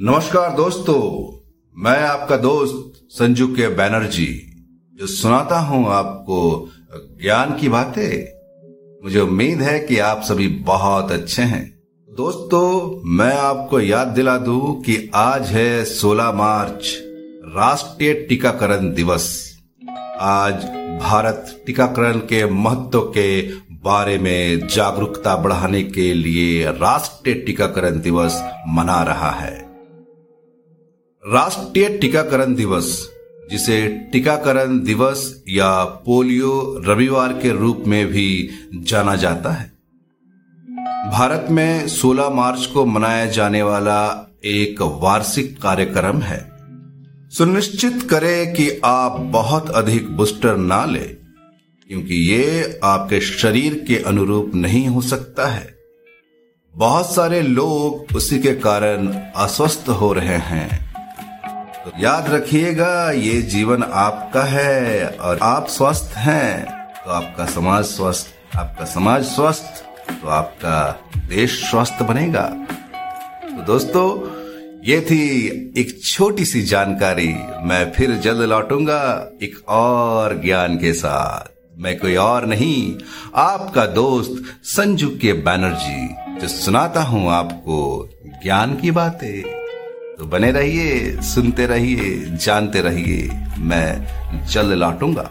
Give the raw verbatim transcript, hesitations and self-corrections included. नमस्कार दोस्तों, मैं आपका दोस्त संजू के बैनर्जी जो सुनाता हूं आपको ज्ञान की बातें। मुझे उम्मीद है कि आप सभी बहुत अच्छे हैं। दोस्तों, मैं आपको याद दिला दूं कि आज है सोलह मार्च, राष्ट्रीय टीकाकरण दिवस। आज भारत टीकाकरण के महत्व के बारे में जागरूकता बढ़ाने के लिए राष्ट्रीय टीकाकरण दिवस मना रहा है। राष्ट्रीय टीकाकरण दिवस, जिसे टीकाकरण दिवस या पोलियो रविवार के रूप में भी जाना जाता है, भारत में सोलह मार्च को मनाया जाने वाला एक वार्षिक कार्यक्रम है। सुनिश्चित करें कि आप बहुत अधिक बूस्टर ना लें, क्योंकि ये आपके शरीर के अनुरूप नहीं हो सकता है। बहुत सारे लोग उसी के कारण अस्वस्थ हो रहे हैं। तो याद रखिएगा, ये जीवन आपका है और आप स्वस्थ हैं तो आपका समाज स्वस्थ, आपका समाज स्वस्थ तो आपका देश स्वस्थ बनेगा। तो दोस्तों, ये थी एक छोटी सी जानकारी। मैं फिर जल्द लौटूंगा एक और ज्ञान के साथ। मैं कोई और नहीं, आपका दोस्त संजू के बैनर्जी जो सुनाता हूं आपको ज्ञान की बातें। तो बने रहिए, सुनते रहिए, जानते रहिए। मैं जल्द लौटूंगा।